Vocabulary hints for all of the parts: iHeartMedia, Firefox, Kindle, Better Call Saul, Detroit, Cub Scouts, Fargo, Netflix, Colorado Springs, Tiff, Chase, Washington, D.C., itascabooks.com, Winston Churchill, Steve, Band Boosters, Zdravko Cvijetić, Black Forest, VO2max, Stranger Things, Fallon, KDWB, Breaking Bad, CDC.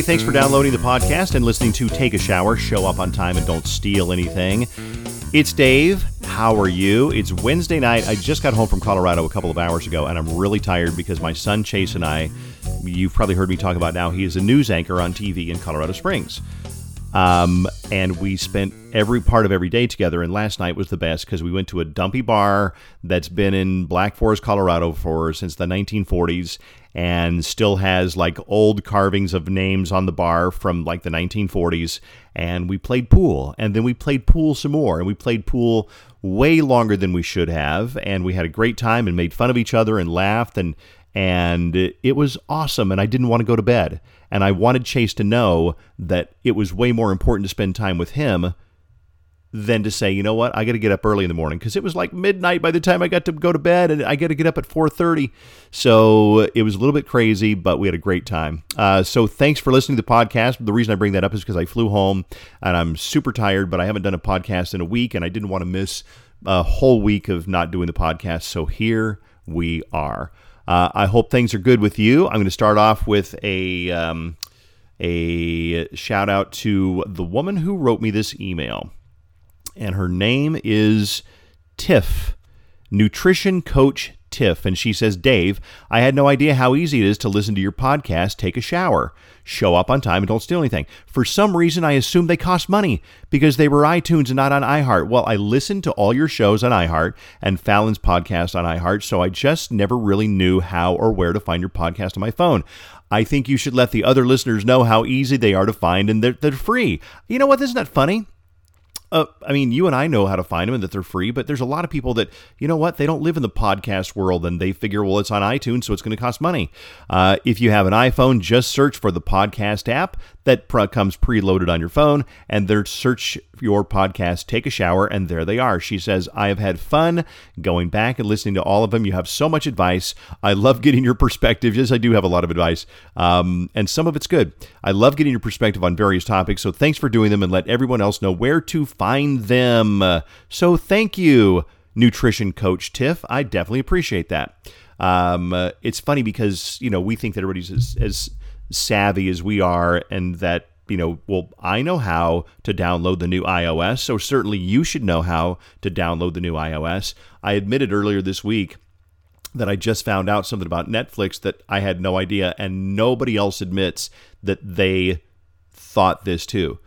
Hey, thanks for downloading the podcast and listening to Take a Shower, Show Up on Time, and Don't Steal Anything. It's Dave. How are you? It's Wednesday night. I just got home from Colorado a couple of hours ago, and I'm really tired because my son Chase and I, you've probably heard me talk about now, he is a news anchor on TV in Colorado Springs. And we spent every part of every day together, and last night was the best because we went to a dumpy bar that's been in Black Forest, Colorado since the 1940s and still has like old carvings of names on the bar from like the 1940s, and we played pool, and then we played pool some more, and we played pool way longer than we should have, and we had a great time and made fun of each other and laughed, and it was awesome, and I didn't want to go to bed. And I wanted Chase to know that it was way more important to spend time with him than to say, you know what, I got to get up early in the morning, because it was like midnight by the time I got to go to bed, and I got to get up at 4:30. So it was a little bit crazy, but we had a great time. So thanks for listening to the podcast. The reason I bring that up is because I flew home and I'm super tired, but I haven't done a podcast in a week, and I didn't want to miss a whole week of not doing the podcast. So here we are. I hope things are good with you. I'm going to start off with a shout out to the woman who wrote me this email. And her name is Tiff, Nutrition Coach Tiff. And she says, Dave, I had no idea how easy it is to listen to your podcast, Take a Shower, Show Up on Time, and Don't Steal Anything. For some reason, I assumed they cost money because they were iTunes and not on iHeart. Well, I listened to all your shows on iHeart and Fallon's podcast on iHeart, so I just never really knew how or where to find your podcast on my phone. I think you should let the other listeners know how easy they are to find, and they're free. You know what? Isn't that funny? I mean, you and I know how to find them and that they're free, but there's a lot of people that, you know what, they don't live in the podcast world, and they figure, well, it's on iTunes, so it's going to cost money. If you have an iPhone, just search for the podcast app that comes preloaded on your phone, and then search your podcast, Take a Shower, and there they are. She says, I have had fun going back and listening to all of them. You have so much advice. I love getting your perspective. Yes, I do have a lot of advice, and some of it's good. I love getting your perspective on various topics, so thanks for doing them, and let everyone else know where to find them. So thank you, Nutrition Coach Tiff. I definitely appreciate that. It's funny because, you know, we think that everybody's as savvy as we are, and that, you know, well, I know how to download the new iOS, so certainly you should know how to download the new iOS. I admitted earlier this week that I just found out something about Netflix that I had no idea, and nobody else admits that they thought this too.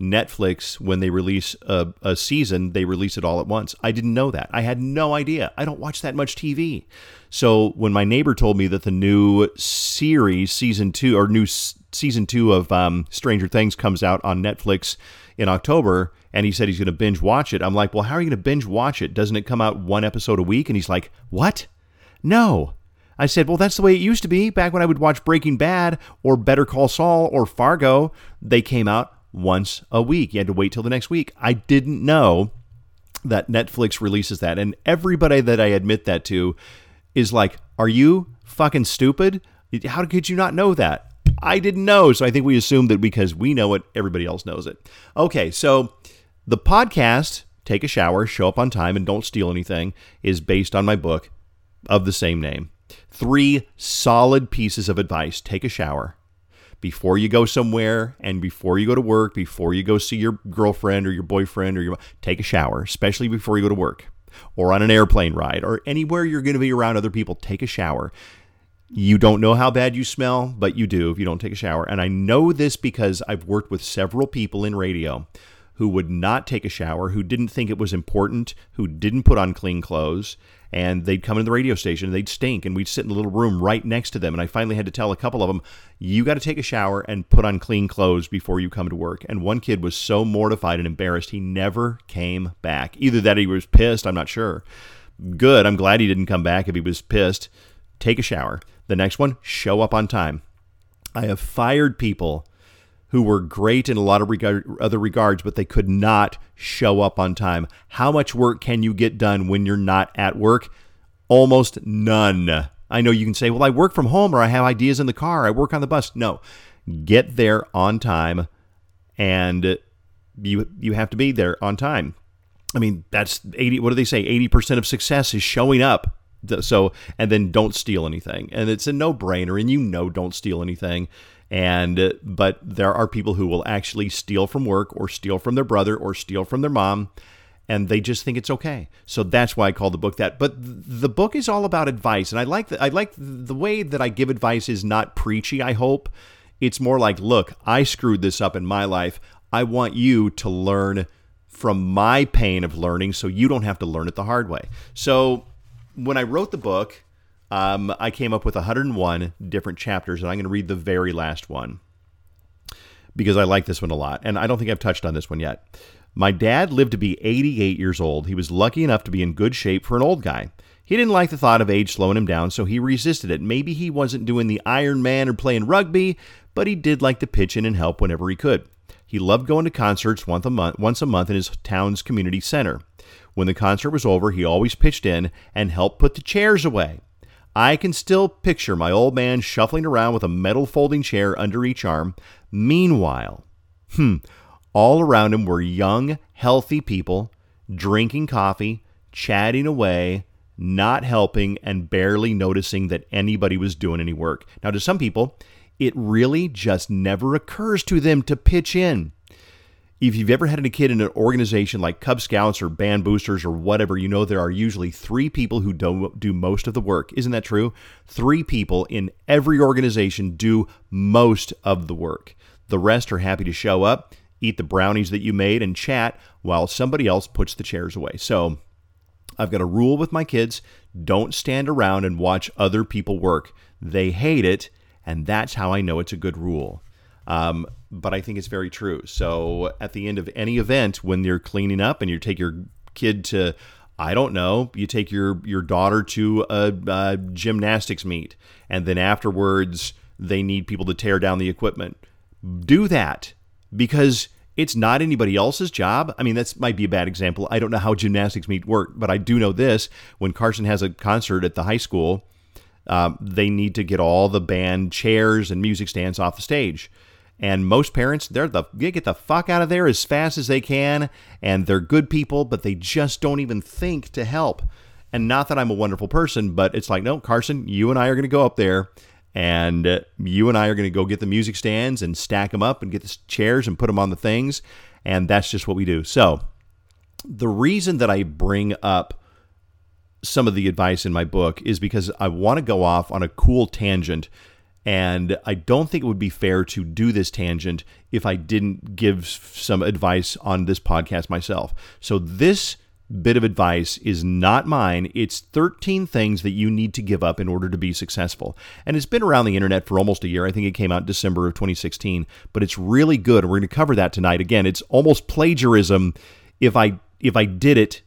Netflix, when they release a season, they release it all at once. I didn't know that. I had no idea. I don't watch that much TV. So when my neighbor told me that the new series, season two of Stranger Things comes out on Netflix in October, and he said he's going to binge watch it, I'm like, well, how are you going to binge watch it? Doesn't it come out one episode a week? And he's like, what? No. I said, well, that's the way it used to be. Back when I would watch Breaking Bad or Better Call Saul or Fargo, they came out once a week. You had to wait till the next week. I didn't know that Netflix releases that. And everybody that I admit that to is like, are you fucking stupid? How could you not know that? I didn't know. So I think we assume that because we know it, everybody else knows it. Okay, so the podcast, Take a Shower, Show Up on Time, and Don't Steal Anything, is based on my book of the same name. 3 solid pieces of advice. Take a shower. Before you go somewhere, and before you go to work, before you go see your girlfriend or your boyfriend, take a shower, especially before you go to work or on an airplane ride or anywhere you're going to be around other people. Take a shower. You don't know how bad you smell, but you do if you don't take a shower. And I know this because I've worked with several people in radio who would not take a shower, who didn't think it was important, who didn't put on clean clothes, and they'd come into the radio station, and they'd stink, and we'd sit in a little room right next to them, and I finally had to tell a couple of them, you got to take a shower and put on clean clothes before you come to work. And one kid was so mortified and embarrassed, he never came back. Either that or he was pissed, I'm not sure. Good, I'm glad he didn't come back if he was pissed. Take a shower. The next one, show up on time. I have fired people who were great in a lot of other regards, but they could not show up on time. How much work can you get done when you're not at work? Almost none. I know you can say, well, I work from home, or I have ideas in the car, I work on the bus. No, get there on time, and you have to be there on time. I mean, that's 80. What do they say? 80% of success is showing up. So, and then don't steal anything. And it's a no-brainer, and you know don't steal anything. And but there are people who will actually steal from work or steal from their brother or steal from their mom, and they just think it's okay. So that's why I call the book that. But the book is all about advice, and I like the way that I give advice is not preachy, I hope. It's more like, look, I screwed this up in my life. I want you to learn from my pain of learning so you don't have to learn it the hard way. So when I wrote the book, I came up with 101 different chapters, and I'm going to read the very last one because I like this one a lot, and I don't think I've touched on this one yet. My dad lived to be 88 years old. He was lucky enough to be in good shape for an old guy. He didn't like the thought of age slowing him down, so he resisted it. Maybe he wasn't doing the Iron Man or playing rugby, but he did like to pitch in and help whenever he could. He loved going to concerts once a month in his town's community center. When the concert was over, he always pitched in and helped put the chairs away. I can still picture my old man shuffling around with a metal folding chair under each arm. Meanwhile, all around him were young, healthy people, drinking coffee, chatting away, not helping, and barely noticing that anybody was doing any work. Now, to some people, it really just never occurs to them to pitch in. If you've ever had a kid in an organization like Cub Scouts or Band Boosters or whatever, you know there are usually 3 people who do most of the work. Isn't that true? 3 people in every organization do most of the work. The rest are happy to show up, eat the brownies that you made, and chat while somebody else puts the chairs away. So I've got a rule with my kids. Don't stand around and watch other people work. They hate it, and that's how I know it's a good rule. But I think it's very true. So at the end of any event, when they're cleaning up and you take your kid to, I don't know, you take your daughter to a gymnastics meet, and then afterwards they need people to tear down the equipment. Do that, because it's not anybody else's job. I mean, that might be a bad example. I don't know how gymnastics meet work, but I do know this. When Carson has a concert at the high school, they need to get all the band chairs and music stands off the stage. And most parents, they get the fuck out of there as fast as they can, and they're good people, but they just don't even think to help. And not that I'm a wonderful person, but it's like, no, Carson, you and I are going to go up there, and you and I are going to go get the music stands and stack them up and get the chairs and put them on the things, and that's just what we do. So the reason that I bring up some of the advice in my book is because I want to go off on a cool tangent, and I don't think it would be fair to do this tangent if I didn't give some advice on this podcast myself. So this bit of advice is not mine. It's 13 things that you need to give up in order to be successful. And it's been around the internet for almost a year. I think it came out in December of 2016, but it's really good. We're going to cover that tonight. Again, it's almost plagiarism if I did it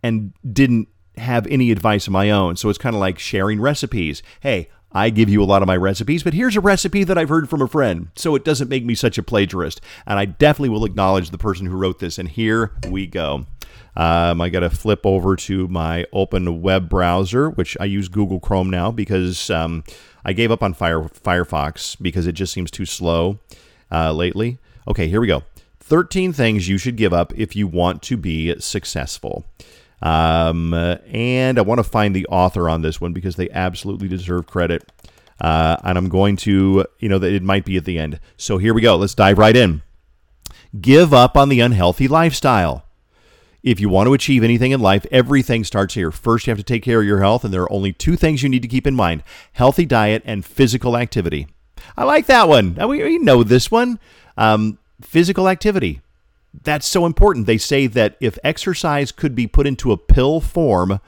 and didn't have any advice of my own. So it's kind of like sharing recipes. Hey, I give you a lot of my recipes, but here's a recipe that I've heard from a friend, so it doesn't make me such a plagiarist. And I definitely will acknowledge the person who wrote this, and here we go. I got to flip over to my open web browser, which I use Google Chrome now because I gave up on Firefox because it just seems too slow lately. Okay, here we go. 13 things you should give up if you want to be successful. And I want to find the author on this one because they absolutely deserve credit. And I'm going to, it might be at the end. So here we go. Let's dive right in. Give up on the unhealthy lifestyle. If you want to achieve anything in life, everything starts here. First, you have to take care of your health. And there are only 2 things you need to keep in mind: healthy diet and physical activity. I like that one. We know this one. Physical activity. That's so important. They say that if exercise could be put into a pill form,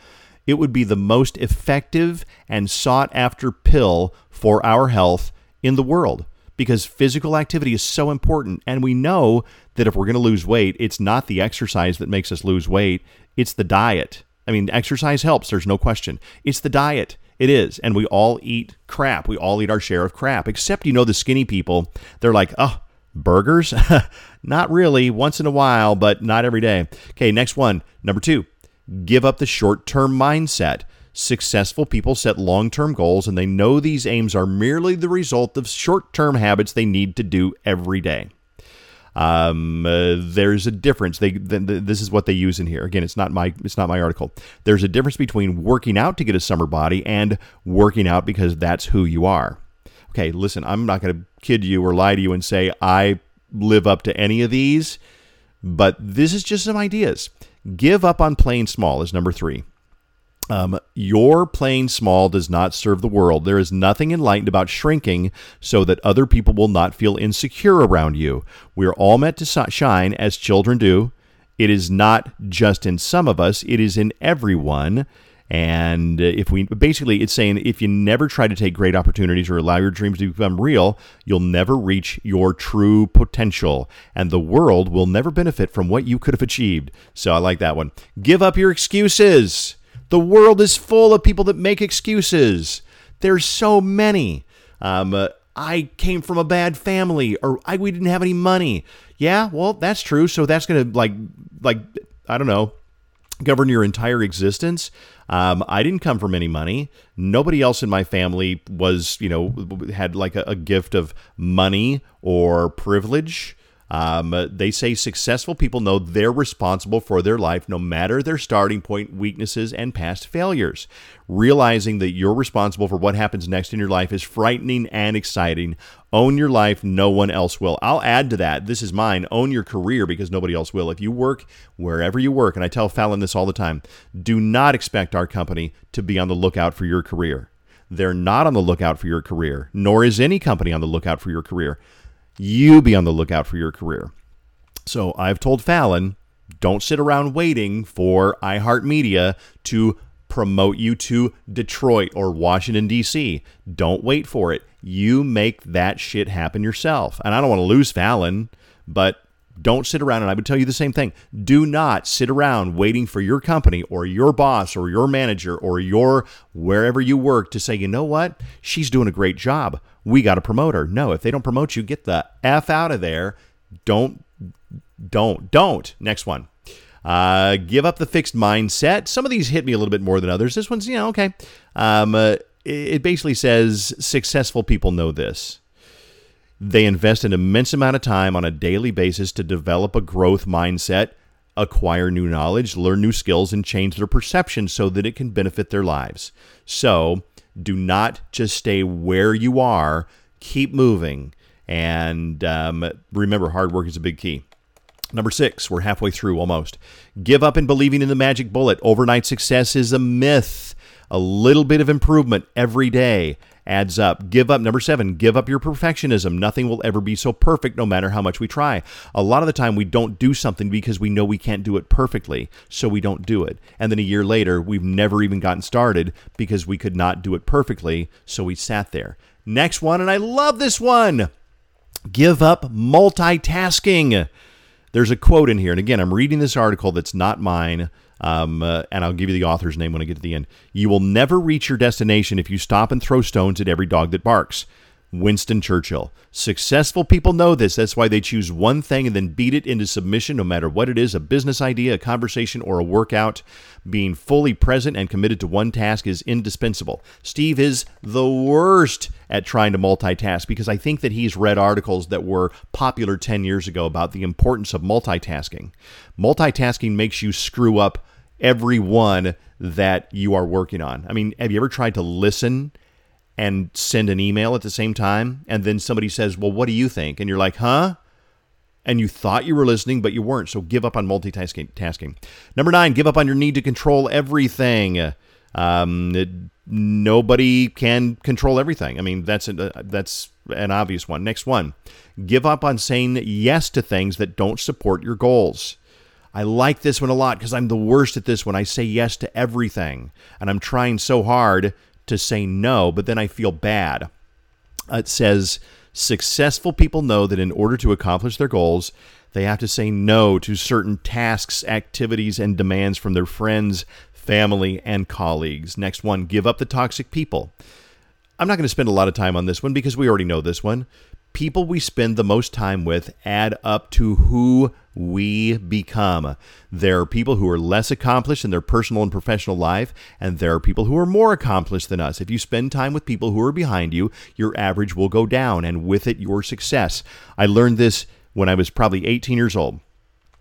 it would be the most effective and sought-after pill for our health in the world, because physical activity is so important. And we know that if we're going to lose weight, it's not the exercise that makes us lose weight. It's the diet. I mean, exercise helps. There's no question. It's the diet. It is. And we all eat crap. We all eat our share of crap, except, the skinny people, they're like, oh, burgers? Not really. Once in a while, but not every day. Okay, next one. Number 2, give up the short-term mindset. Successful people set long-term goals, and they know these aims are merely the result of short-term habits they need to do every day. There's a difference. This is what they use in here. Again, it's not my article. There's a difference between working out to get a summer body and working out because that's who you are. okay, listen, I'm not going to kid you or lie to you and say I live up to any of these, but this is just some ideas. Give up on playing small is number 3. Your playing small does not serve the world. There is nothing enlightened about shrinking so that other people will not feel insecure around you. We are all meant to shine as children do. It is not just in some of us. It is in everyone. And if we basically, it's saying if you never try to take great opportunities or allow your dreams to become real, you'll never reach your true potential, and the world will never benefit from what you could have achieved. So I like that one. Give up your excuses. The world is full of people that make excuses. There's so many. I came from a bad family, or we didn't have any money. Yeah, well, that's true. So that's going to I don't know, govern your entire existence. I didn't come from any money. Nobody else in my family was, had a gift of money or privilege. They say successful people know they're responsible for their life, no matter their starting point, weaknesses, and past failures. Realizing that you're responsible for what happens next in your life is frightening and exciting. Own your life. No one else will. I'll add to that. This is mine. Own your career because nobody else will. If you work wherever you work, and I tell Fallon this all the time, do not expect our company to be on the lookout for your career. They're not on the lookout for your career, nor is any company on the lookout for your career. You be on the lookout for your career. So I've told Fallon, don't sit around waiting for iHeartMedia to promote you to Detroit or Washington, D.C. Don't wait for it. You make that shit happen yourself. And I don't want to lose Fallon, but don't sit around. And I would tell you the same thing. Do not sit around waiting for your company or your boss or your manager or your wherever you work to say, you know what? She's doing a great job. We got to promote her. No, if they don't promote you, get the F out of there. Don't. Next one. Give up the fixed mindset. Some of these hit me a little bit more than others. This one's, okay. It basically says successful people know this. They invest an immense amount of time on a daily basis to develop a growth mindset, acquire new knowledge, learn new skills, and change their perception so that it can benefit their lives. So do not just stay where you are. Keep moving. And remember, hard work is a big key. Number 6, we're halfway through almost. Give up in believing in the magic bullet. Overnight success is a myth. A little bit of improvement every day adds up. Give up. Number 7, give up your perfectionism. Nothing will ever be so perfect, no matter how much we try. A lot of the time we don't do something because we know we can't do it perfectly, so we don't do it. And then a year later, we've never even gotten started because we could not do it perfectly, so we sat there. Next one, and I love this one. Give up multitasking. There's a quote in here, and again, I'm reading this article that's not mine. And I'll give you the author's name when I get to the end. You will never reach your destination if you stop and throw stones at every dog that barks. Winston Churchill. Successful people know this. That's why they choose one thing and then beat it into submission, no matter what it is, a business idea, a conversation, or a workout. Being fully present and committed to one task is indispensable. Steve is the worst at trying to multitask because I think that he's read articles that were popular 10 years ago about the importance of multitasking. Multitasking makes you screw up everyone that you are working on. I mean, have you ever tried to listen and send an email at the same time, and then somebody says, well, what do you think? And you're like, huh? And you thought you were listening, but you weren't, so give up on multitasking. Number 9, give up on your need to control everything. Nobody can control everything. I mean, that's an obvious one. Next one, give up on saying yes to things that don't support your goals. I like this one a lot because I'm the worst at this one. I say yes to everything, and I'm trying so hard to say no, but then I feel bad. It says, successful people know that in order to accomplish their goals, they have to say no to certain tasks, activities, and demands from their friends, family, and colleagues. Next one, give up the toxic people. I'm not going to spend a lot of time on this one because we already know this one. People we spend the most time with add up to who we become. There are people who are less accomplished in their personal and professional life, and there are people who are more accomplished than us. If you spend time with people who are behind you, your average will go down, and with it, your success. I learned this when I was probably 18 years old.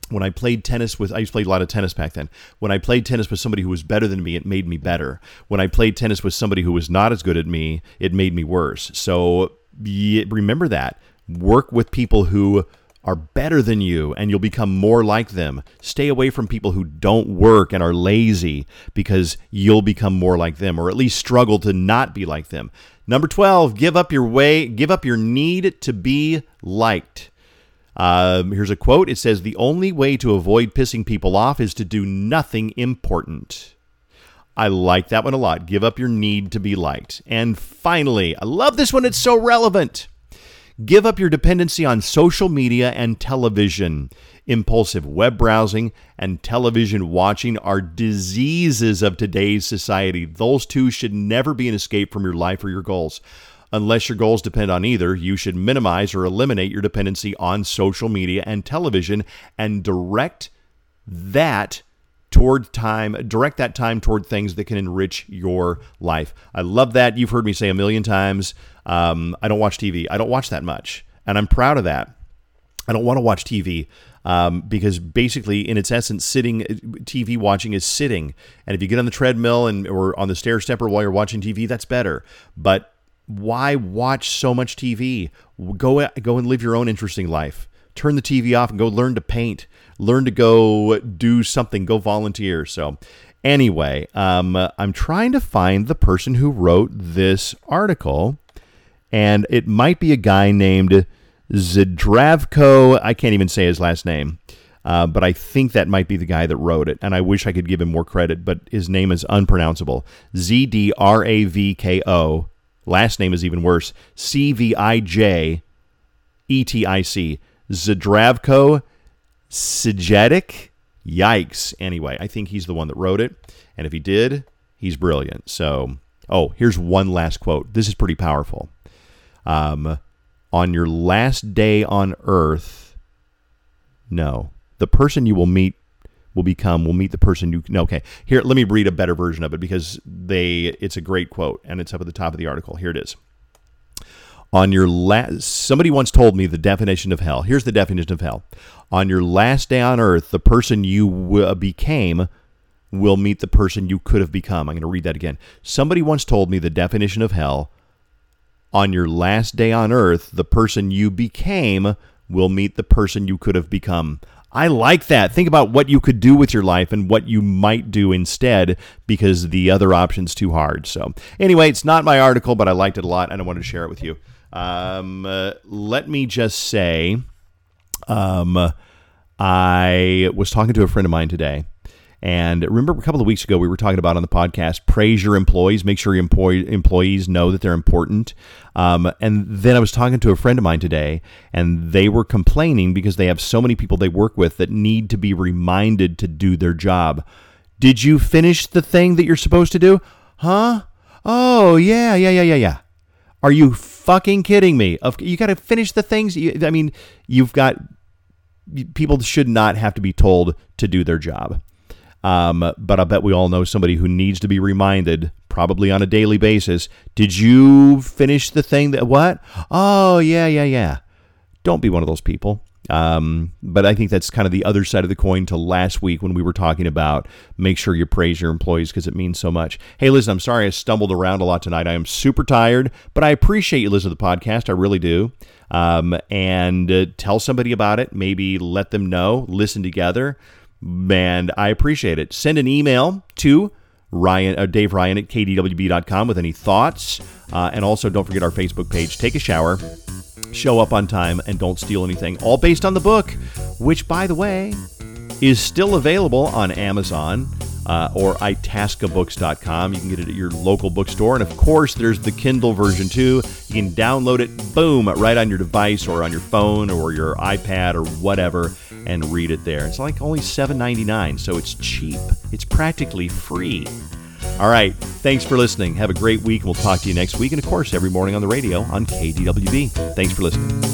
When I played tennis with, I used to play a lot of tennis back then. When I played tennis with somebody who was better than me, it made me better. When I played tennis with somebody who was not as good at me, it made me worse. So remember that. Work with people who are better than you, and you'll become more like them. Stay away from people who don't work and are lazy, because you'll become more like them, or at least struggle to not be like them. Number 12, give up your need to be liked. Here's a quote. It says, "The only way to avoid pissing people off is to do nothing important." I like that one a lot. Give up your need to be liked. And finally, I love this one. It's so relevant. Give up your dependency on social media and television. Impulsive web browsing and television watching are diseases of today's society. Those two should never be an escape from your life or your goals. Unless your goals depend on either, you should minimize or eliminate your dependency on social media and television, and direct that time toward things that can enrich your life. I love that. You've heard me say a million times, I don't watch TV. I don't watch that much. And I'm proud of that. I don't want to watch TV because basically, in its essence, TV watching is sitting. And if you get on the treadmill or on the stair stepper while you're watching TV, that's better. But why watch so much TV? Go and live your own interesting life. Turn the TV off and go learn to paint. Learn to go do something. Go volunteer. So anyway, I'm trying to find the person who wrote this article. And it might be a guy named Zdravko. I can't even say his last name. But I think that might be the guy that wrote it. And I wish I could give him more credit, but his name is unpronounceable. Zdravko. Last name is even worse. Cvijetic. Zdravko Cvijetić. Yikes. Anyway, I think he's the one that wrote it. And if he did, he's brilliant. So, here's one last quote. This is pretty powerful. On your last day on earth, the person you will meet will meet the person you... Okay, here, let me read a better version of it because it's a great quote, and it's up at the top of the article. Here it is. On your last... Somebody once told me the definition of hell. Here's the definition of hell. On your last day on earth, the person you became will meet the person you could have become. I'm going to read that again. Somebody once told me the definition of hell. On your last day on earth, the person you became will meet the person you could have become. I like that. Think about what you could do with your life and what you might do instead, because the other option's too hard. So anyway, it's not my article, but I liked it a lot and I wanted to share it with you. Let me just say, I was talking to a friend of mine today, and remember a couple of weeks ago we were talking about on the podcast, praise your employees, make sure your employees know that they're important. And then I was talking to a friend of mine today, and they were complaining because they have so many people they work with that need to be reminded to do their job. Did you finish the thing that you're supposed to do? Huh? Oh, yeah. Are you fucking kidding me? You got to finish the things. You've got people should not have to be told to do their job. But I bet we all know somebody who needs to be reminded, probably on a daily basis. Did you finish the thing that what? Oh, yeah. Don't be one of those people. But I think that's kind of the other side of the coin to last week when we were talking about make sure you praise your employees because it means so much. Hey, listen, I'm sorry I stumbled around a lot tonight. I am super tired, but I appreciate you listening to the podcast. I really do. And tell somebody about it. Maybe let them know. Listen together. And I appreciate it. Send an email to Dave Ryan at KDWB.com with any thoughts. And also, don't forget our Facebook page. Take a shower. Show up on time and don't steal anything. All based on the book, which, by the way, is still available on Amazon or itascabooks.com. You can get it at your local bookstore. And, of course, there's the Kindle version, too. You can download it, boom, right on your device or on your phone or your iPad or whatever and read it there. It's like only $7.99, so it's cheap. It's practically free. All right. Thanks for listening. Have a great week. We'll talk to you next week. And, of course, every morning on the radio on KDWB. Thanks for listening.